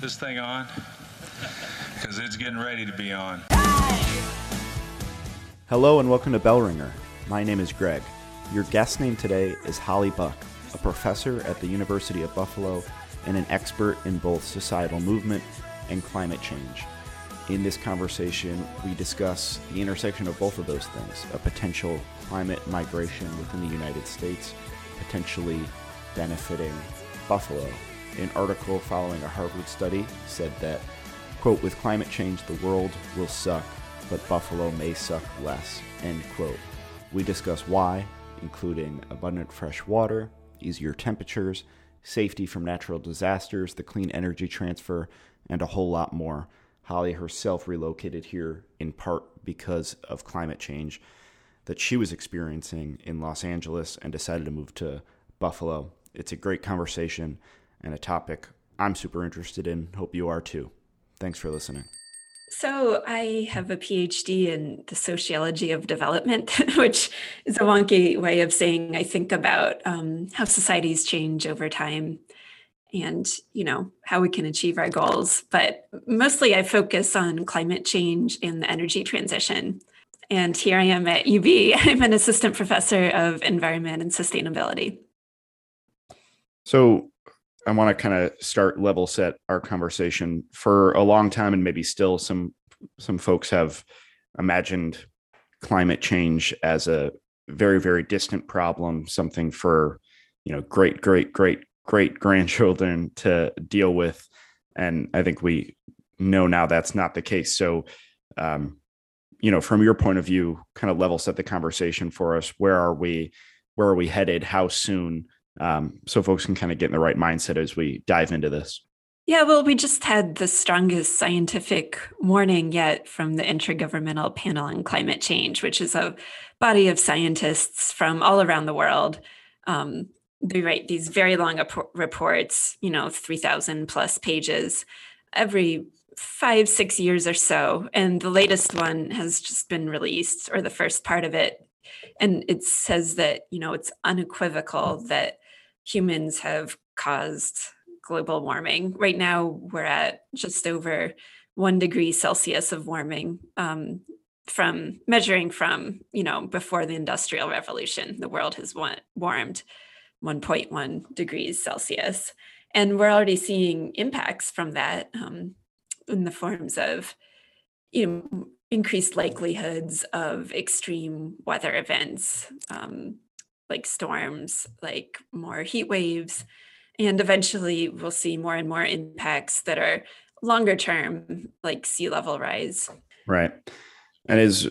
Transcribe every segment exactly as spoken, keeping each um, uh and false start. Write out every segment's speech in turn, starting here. this thing on? Because it's getting ready to be on. Hello and welcome to Bell Ringer. My name is Greg. Your guest name today is Holly Buck, a professor at the University of Buffalo and an expert in both societal movement and climate change. In this conversation, we discuss the intersection of both of those things, a potential climate migration within the United States, potentially benefiting Buffalo. An article following a Harvard study said that, quote, with climate change, the world will suck, but Buffalo may suck less, end quote. We discuss why, including abundant fresh water, easier temperatures, safety from natural disasters, the clean energy transfer, and a whole lot more. Holly herself relocated here in part because of climate change that she was experiencing in Los Angeles and decided to move to Buffalo. It's a great conversation and a topic I'm super interested in. Hope you are too. Thanks for listening. So I have a PhD in the sociology of development, which is a wonky way of saying I think about um, how societies change over time and, you know, how we can achieve our goals. But mostly I focus on climate change and the energy transition. And here I am at U B. I'm an assistant professor of environment and sustainability. So I want to kind of start level set our conversation. For a long time, and maybe still some some folks have imagined climate change as a very, very distant problem, something for, you know, great, great, great, great grandchildren to deal with. And I think we know now that's not the case. So, um, you know, from your point of view, kind of level set the conversation for us. Where are we? Where are we headed? How soon? Um, so folks can kind of get in the right mindset as we dive into this. Yeah, well, we just had the strongest scientific warning yet from the Intergovernmental Panel on Climate Change, which is a body of scientists from all around the world. Um, they write these very long reports, you know, three thousand plus pages every five, six years or so. And the latest one has just been released, or the first part of it. And it says that, you know, it's unequivocal that humans have caused global warming. Right now, we're at just over one degree Celsius of warming um, from measuring from, you know, before the Industrial Revolution. The world has warmed one point one degrees Celsius. And we're already seeing impacts from that um, in the forms of, you know, increased likelihoods of extreme weather events, um, like storms, like more heat waves. And eventually we'll see more and more impacts that are longer term, like sea level rise. Right. And as,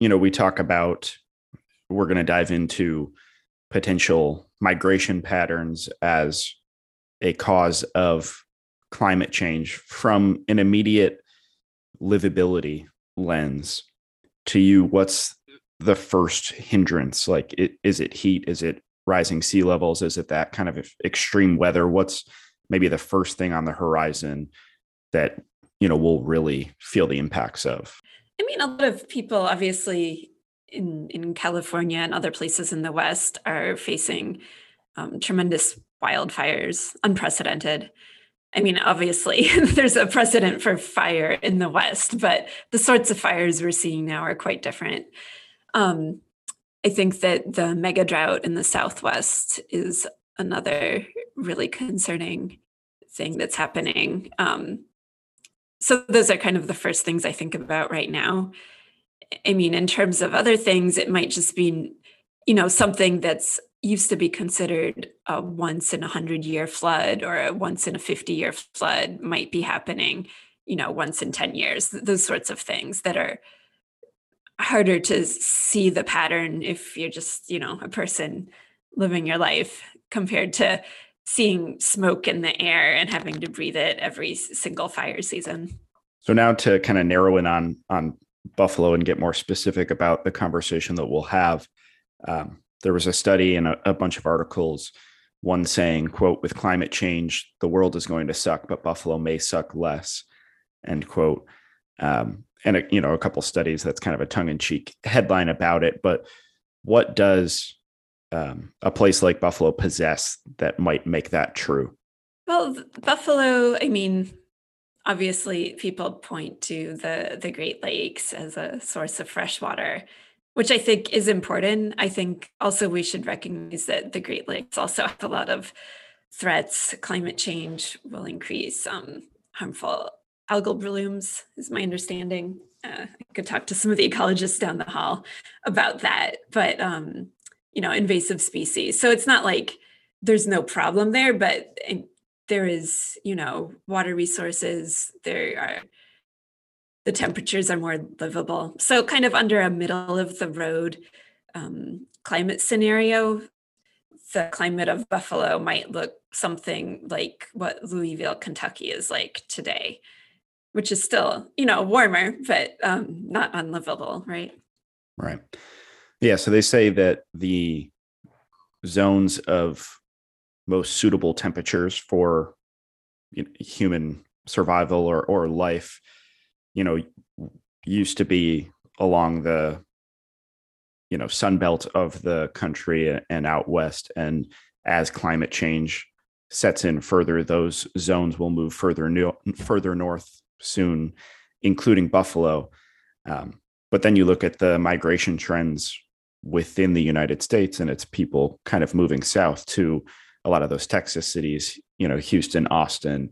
you know, we talk about, we're going to dive into potential migration patterns as a cause of climate change from an immediate livability lens. To you, what's the first hindrance? Like, it, is it heat? Is it rising sea levels? Is it that kind of extreme weather? What's maybe the first thing on the horizon that, you know, we'll really feel the impacts of? I mean, a lot of people, obviously, in, in California and other places in the West are facing um, tremendous wildfires, unprecedented. I mean, obviously, there's a precedent for fire in the West, but the sorts of fires we're seeing now are quite different. Um, I think that the mega drought in the Southwest is another really concerning thing that's happening. Um, so those are kind of the first things I think about right now. I mean, in terms of other things, it might just be, you know, something that's used to be considered a once in a hundred year flood or a once in a fifty year flood might be happening, you know, once in ten years, those sorts of things that are harder to see the pattern if you're just, you know, a person living your life compared to seeing smoke in the air and having to breathe it every single fire season. So now to kind of narrow in on, on Buffalo and get more specific about the conversation that we'll have, um, there was a study and a bunch of articles, one saying, quote, with climate change, the world is going to suck, but Buffalo may suck less, end quote. Um, and, a, you know, a couple of studies, that's kind of a tongue-in-cheek headline about it. But what does um, a place like Buffalo possess that might make that true? Well, Buffalo, I mean, obviously people point to the, the Great Lakes as a source of fresh water, which I think is important. I think also we should recognize that the Great Lakes also have a lot of threats. Climate change will increase um, harmful algal blooms, is my understanding. Uh, I could talk to some of the ecologists down the hall about that, but, um, you know, invasive species. So it's not like there's no problem there, but there is, you know, water resources, there are, the temperatures are more livable. So kind of under a middle of the road um, climate scenario, the climate of Buffalo might look something like what Louisville, Kentucky is like today, which is still, you know, warmer, but um, not unlivable, right? Right. Yeah. So they say that the zones of most suitable temperatures for you know, human survival or, or life, you know, used to be along the, you know, sun belt of the country and out west. And as climate change sets in further, those zones will move further, no- further north soon, including Buffalo. Um, but then you look at the migration trends within the United States and it's people kind of moving south to a lot of those Texas cities, you know, Houston, Austin,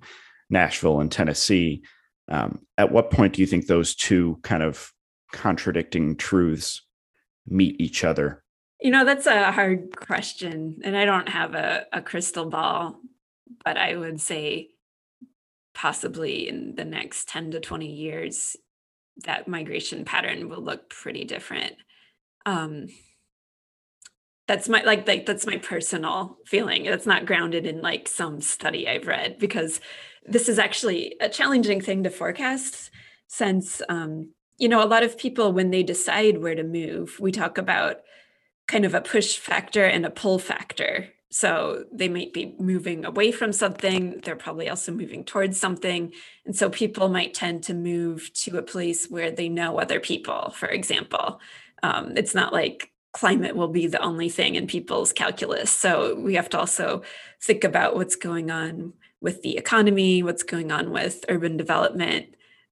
Nashville, and Tennessee. Um, at what point do you think those two kind of contradicting truths meet each other? You know, that's a hard question. And I don't have a, a crystal ball, but I would say possibly in the next ten to twenty years, that migration pattern will look pretty different. Um, that's my, like, like, that's my personal feeling. It's not grounded in like some study I've read, because this is actually a challenging thing to forecast since, um, you know, a lot of people, when they decide where to move, we talk about kind of a push factor and a pull factor. So they might be moving away from something. They're probably also moving towards something. And so people might tend to move to a place where they know other people, for example. Um, it's not like climate will be the only thing in people's calculus. So we have to also think about what's going on with the economy, what's going on with urban development.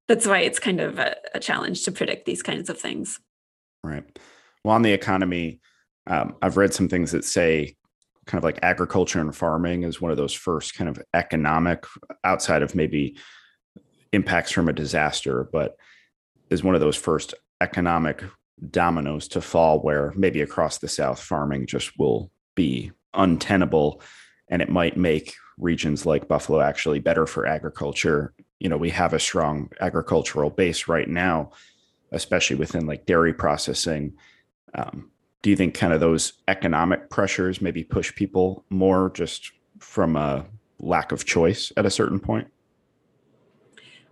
That's why it's kind of a, a challenge to predict these kinds of things. Right. Well, on the economy, um, I've read some things that say kind of like agriculture and farming is one of those first kind of economic, outside of maybe impacts from a disaster, but is one of those first economic dominoes to fall where maybe across the South, farming just will be untenable and it might make regions like Buffalo actually better for agriculture. You know, we have a strong agricultural base right now, especially within like dairy processing. Um, do you think kind of those economic pressures maybe push people more just from a lack of choice at a certain point?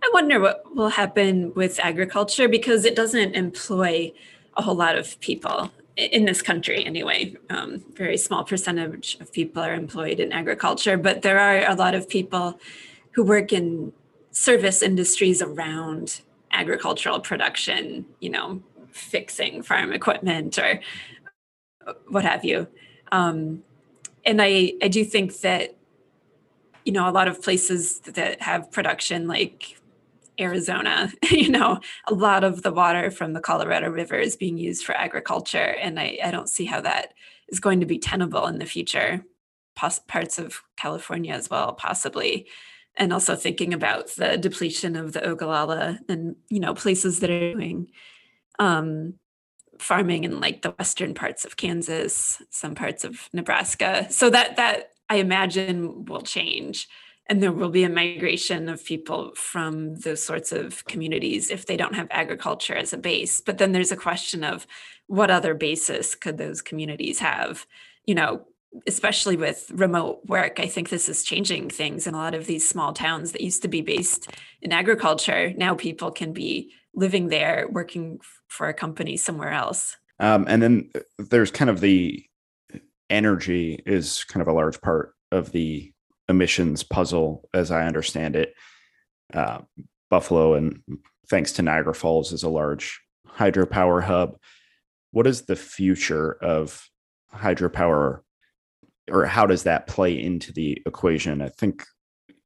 I wonder what will happen with agriculture because it doesn't employ a whole lot of people in this country anyway. Um, very small percentage of people are employed in agriculture, but there are a lot of people who work in service industries around agricultural production, you know, fixing farm equipment or what have you. Um, and I, I do think that, you know, a lot of places that have production like Arizona, you know, a lot of the water from the Colorado River is being used for agriculture. And I, I don't see how that is going to be tenable in the future. Poss- parts of California as well, possibly. And also thinking about the depletion of the Ogallala and, you know, places that are doing um, farming in like the western parts of Kansas, some parts of Nebraska. So that, that I imagine will change. And there will be a migration of people from those sorts of communities if they don't have agriculture as a base. But then there's a question of what other basis could those communities have, you know, especially with remote work. I think this is changing things in a lot of these small towns that used to be based in agriculture. Now people can be living there, working for a company somewhere else. Um, and then there's kind of the energy is kind of a large part of the emissions puzzle, as I understand it. Uh, Buffalo, and thanks to Niagara Falls, is a large hydropower hub. What is the future of hydropower, or how does that play into the equation? I think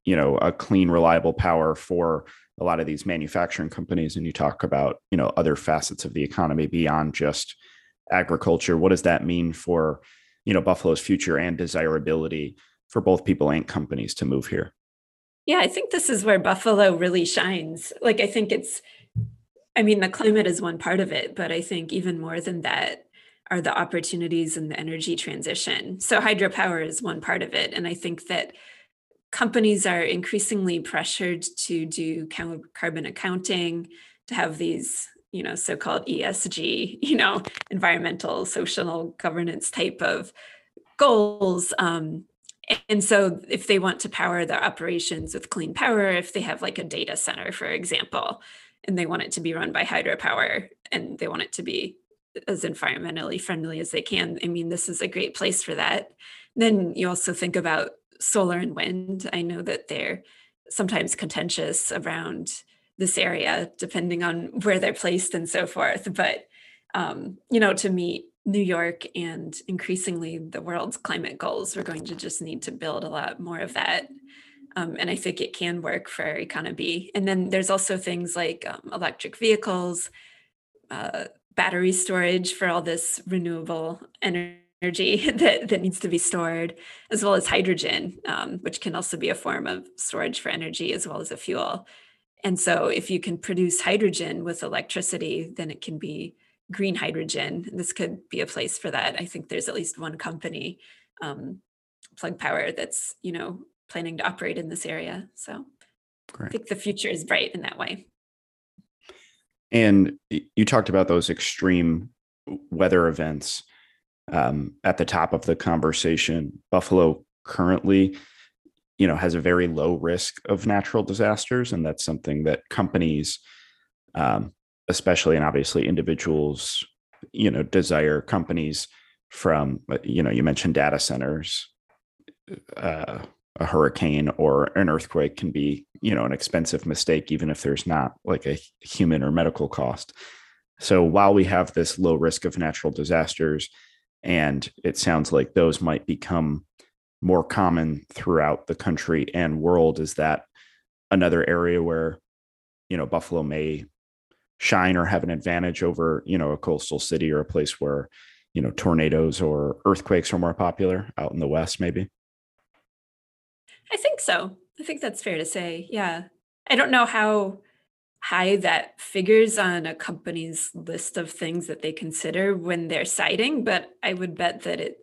you know, a clean, reliable power for a lot of these manufacturing companies. And you talk about, you know, other facets of the economy beyond just agriculture. What does that mean for, you know, Buffalo's future and desirability for both people and companies to move here? Yeah, I think this is where Buffalo really shines. Like, I think it's, I mean, the climate is one part of it, but I think even more than that are the opportunities in the energy transition. So hydropower is one part of it. And I think that companies are increasingly pressured to do carbon accounting, to have these, you know, so-called E S G, you know, environmental, social, governance type of goals. Um, and so if they want to power their operations with clean power, if they have like a data center, for example, and they want it to be run by hydropower and they want it to be as environmentally friendly as they can, I mean, this is a great place for that. Then you also think about solar and wind. I know that they're sometimes contentious around this area, depending on where they're placed and so forth. But, um, you know, to meet New York and increasingly the world's climate goals, we're going to just need to build a lot more of that. Um, and I think it can work for our economy. And then there's also things like um, electric vehicles, uh, battery storage for all this renewable energy. energy that, that needs to be stored, as well as hydrogen, um, which can also be a form of storage for energy as well as a fuel. And so if you can produce hydrogen with electricity, then it can be green hydrogen. This could be a place for that. I think there's at least one company, um, Plug Power, that's, you know, planning to operate in this area. So great. I think the future is bright in that way. And you talked about those extreme weather events. Um, at the top of the conversation, Buffalo currently, you know, has a very low risk of natural disasters. And that's something that companies, um, especially, and obviously individuals, you know, desire. Companies from, you know, you mentioned data centers, uh, a hurricane or an earthquake can be, you know, an expensive mistake, even if there's not like a human or medical cost. So while we have this low risk of natural disasters, and it sounds like those might become more common throughout the country and world, is that another area where, you know, Buffalo may shine or have an advantage over, you know, a coastal city or a place where, you know, tornadoes or earthquakes are more popular out in the West, maybe? I think so. I think that's fair to say. Yeah. I don't know how high that figures on a company's list of things that they consider when they're siting, but I would bet that it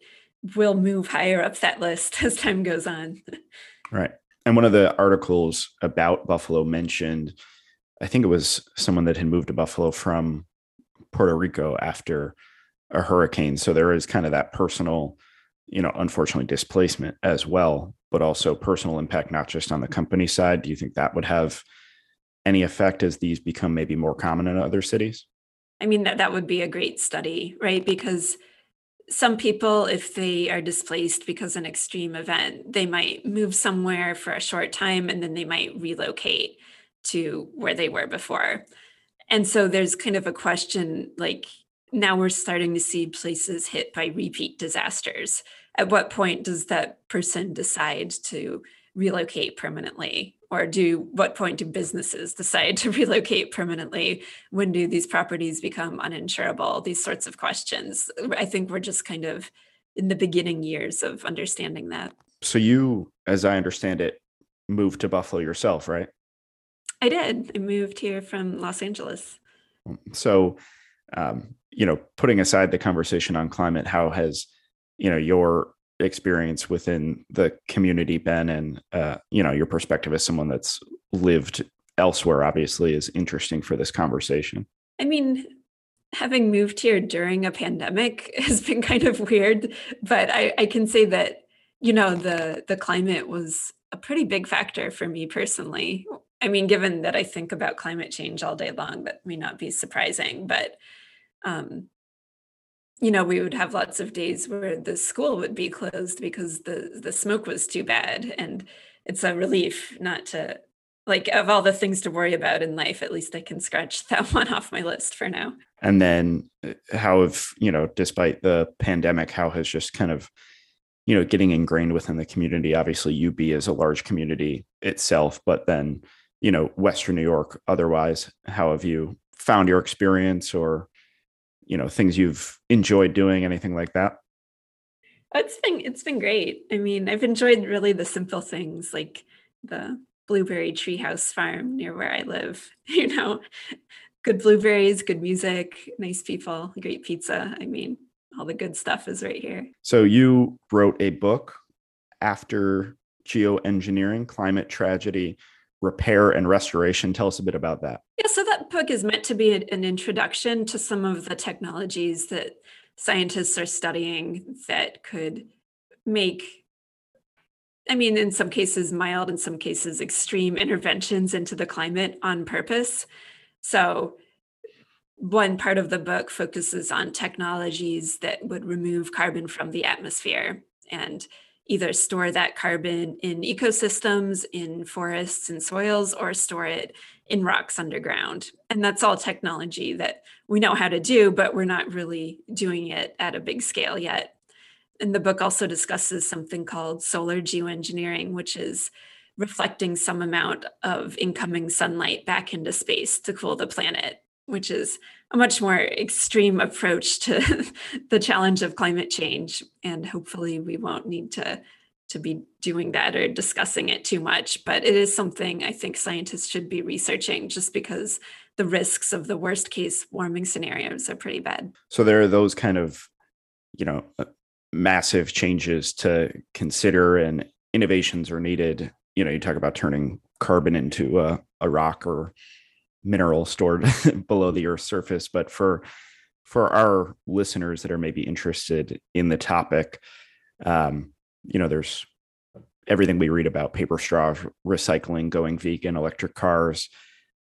will move higher up that list as time goes on. Right. And one of the articles about Buffalo mentioned, I think it was someone that had moved to Buffalo from Puerto Rico after a hurricane. So there is kind of that personal, you know, unfortunately displacement as well, but also personal impact, not just on the company side. Do you think that would have any effect as these become maybe more common in other cities? I mean, that, that would be a great study, right? Because some people, if they are displaced because of an extreme event, they might move somewhere for a short time and then they might relocate to where they were before. And so there's kind of a question, like, now we're starting to see places hit by repeat disasters. At what point does that person decide to relocate permanently? Or do what point do businesses decide to relocate permanently? When do these properties become uninsurable? These sorts of questions. I think we're just kind of in the beginning years of understanding that. So you, as I understand it, moved to Buffalo yourself, right? I did. I moved here from Los Angeles. So, um, you know, putting aside the conversation on climate, how has, you know, your experience within the community been, and uh you know, your perspective as someone that's lived elsewhere obviously is interesting for this conversation? I mean, having moved here during a pandemic has been kind of weird, but I, I can say that, you know, the the climate was a pretty big factor for me personally. I mean, given that I think about climate change all day long, that may not be surprising, but um you know, we would have lots of days where the school would be closed because the, the smoke was too bad. And it's a relief not to, like, of all the things to worry about in life, at least I can scratch that one off my list for now. And then how have, you know, despite the pandemic, how has just kind of you know, getting ingrained within the community. Obviously, U B is a large community itself, but then, you know, Western New York, otherwise, how have you found your experience or, you know, things you've enjoyed doing, anything like that? It's been, it's been great. I mean, I've enjoyed really the simple things like the blueberry treehouse farm near where I live, you know, good blueberries, good music, nice people, great pizza. I mean, all the good stuff is right here. So you wrote a book after geoengineering, Climate Tragedy, Repair and Restoration. Tell us a bit about that. Yeah, so that book is meant to be an introduction to some of the technologies that scientists are studying that could make, I mean, in some cases mild, in some cases extreme interventions into the climate on purpose. So one part of the book focuses on technologies that would remove carbon from the atmosphere and either store that carbon in ecosystems, in forests and soils, or store it in rocks underground. And that's all technology that we know how to do, but we're not really doing it at a big scale yet. And the book also discusses something called solar geoengineering, which is reflecting some amount of incoming sunlight back into space to cool the planet, which is a much more extreme approach to the challenge of climate change. And hopefully we won't need to, to be doing that or discussing it too much. But it is something I think scientists should be researching just because the risks of the worst case warming scenarios are pretty bad. So there are those kind of, you know, massive changes to consider and innovations are needed. You know, you talk about turning carbon into a, a rock or mineral stored below the Earth's surface. But for for our listeners that are maybe interested in the topic, um, you know, there's everything we read about paper straws, recycling, going vegan, electric cars.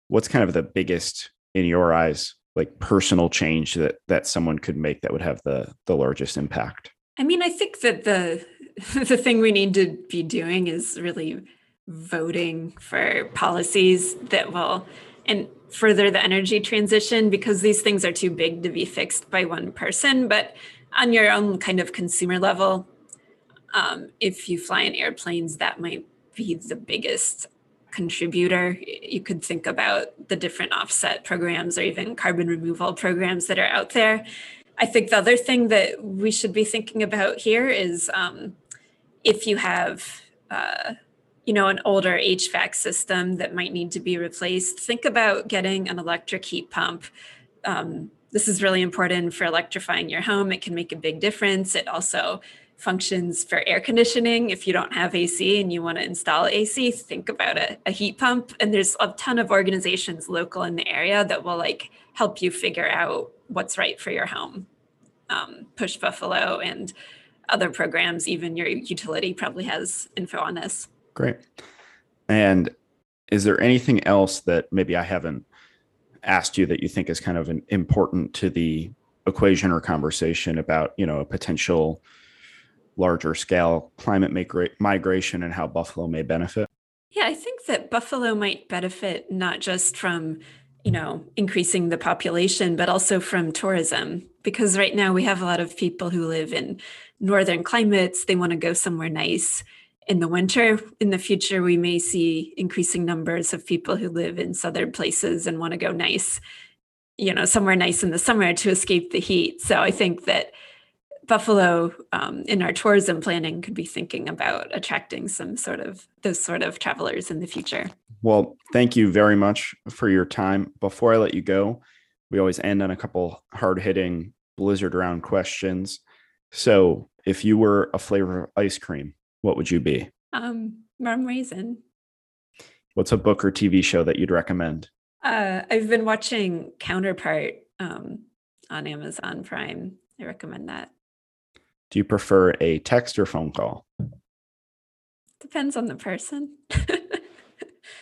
What's kind of the biggest, in your eyes, like personal change that that someone could make that would have the the largest impact? I mean, I think that the the thing we need to be doing is really voting for policies that will and further the energy transition, because these things are too big to be fixed by one person. But on your own kind of consumer level, um, if you fly in airplanes, that might be the biggest contributor. You could think about the different offset programs or even carbon removal programs that are out there. I think the other thing that we should be thinking about here is um, if you have uh, you know, an older H V A C system that might need to be replaced, think about getting an electric heat pump. Um, this is really important for electrifying your home. It can make a big difference. It also functions for air conditioning. If you don't have A C and you want to install A C, think about a, a heat pump. And there's a ton of organizations local in the area that will like help you figure out what's right for your home. Um, Push Buffalo and other programs, even your utility probably has info on this. Great. And is there anything else that maybe I haven't asked you that you think is kind of an important to the equation or conversation about, you know, a potential larger scale climate migra- migration and how Buffalo may benefit? Yeah, I think that Buffalo might benefit not just from, you know, increasing the population, but also from tourism, because right now we have a lot of people who live in northern climates. They want to go somewhere nice in the winter. In the future, we may see increasing numbers of people who live in southern places and want to go nice, you know, somewhere nice in the summer to escape the heat. So I think that Buffalo, um, in our tourism planning, could be thinking about attracting some sort of those sort of travelers in the future. Well, thank you very much for your time. Before I let you go, we always end on a couple hard-hitting blizzard round questions. So if you were a flavor of ice cream, what would you be? Um, Rum Raisin. What's a book or T V show that you'd recommend? Uh, I've been watching Counterpart um, on Amazon Prime. I recommend that. Do you prefer a text or phone call? Depends on the person. H-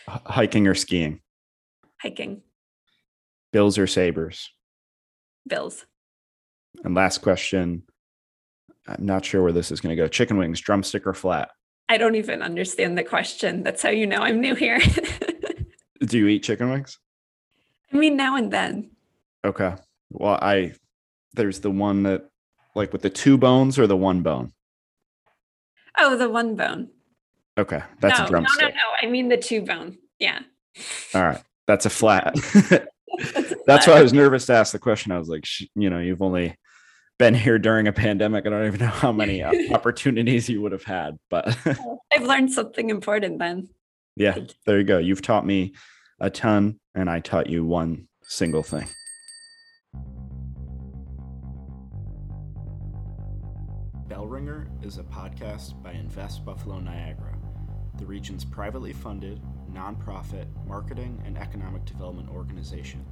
hiking or skiing? Hiking. Bills or Sabres? Bills. And last question. I'm not sure where this is going to go. Chicken wings, drumstick or flat? I don't even understand the question. That's how you know I'm new here. Do you eat chicken wings? I mean, now and then. Okay. Well, I there's the one that, like with the two bones or the one bone? Oh, the one bone. Okay. That's no, a drumstick. No, no, no. I mean the two bone. Yeah. All right. That's a flat. That's why I was nervous to ask the question. I was like, you know, you've only been here during a pandemic. I don't even know how many opportunities you would have had, but I've learned something important then. Yeah, there you go. You've taught me a ton and I taught you one single thing. Bell Ringer is a podcast by Invest Buffalo Niagara, the region's privately funded, nonprofit marketing and economic development organization.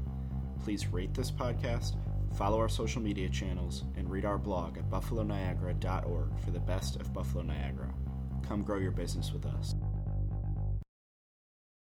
Please rate this podcast, follow our social media channels, and read our blog at buffalo niagara dot org for the best of Buffalo Niagara. Come grow your business with us.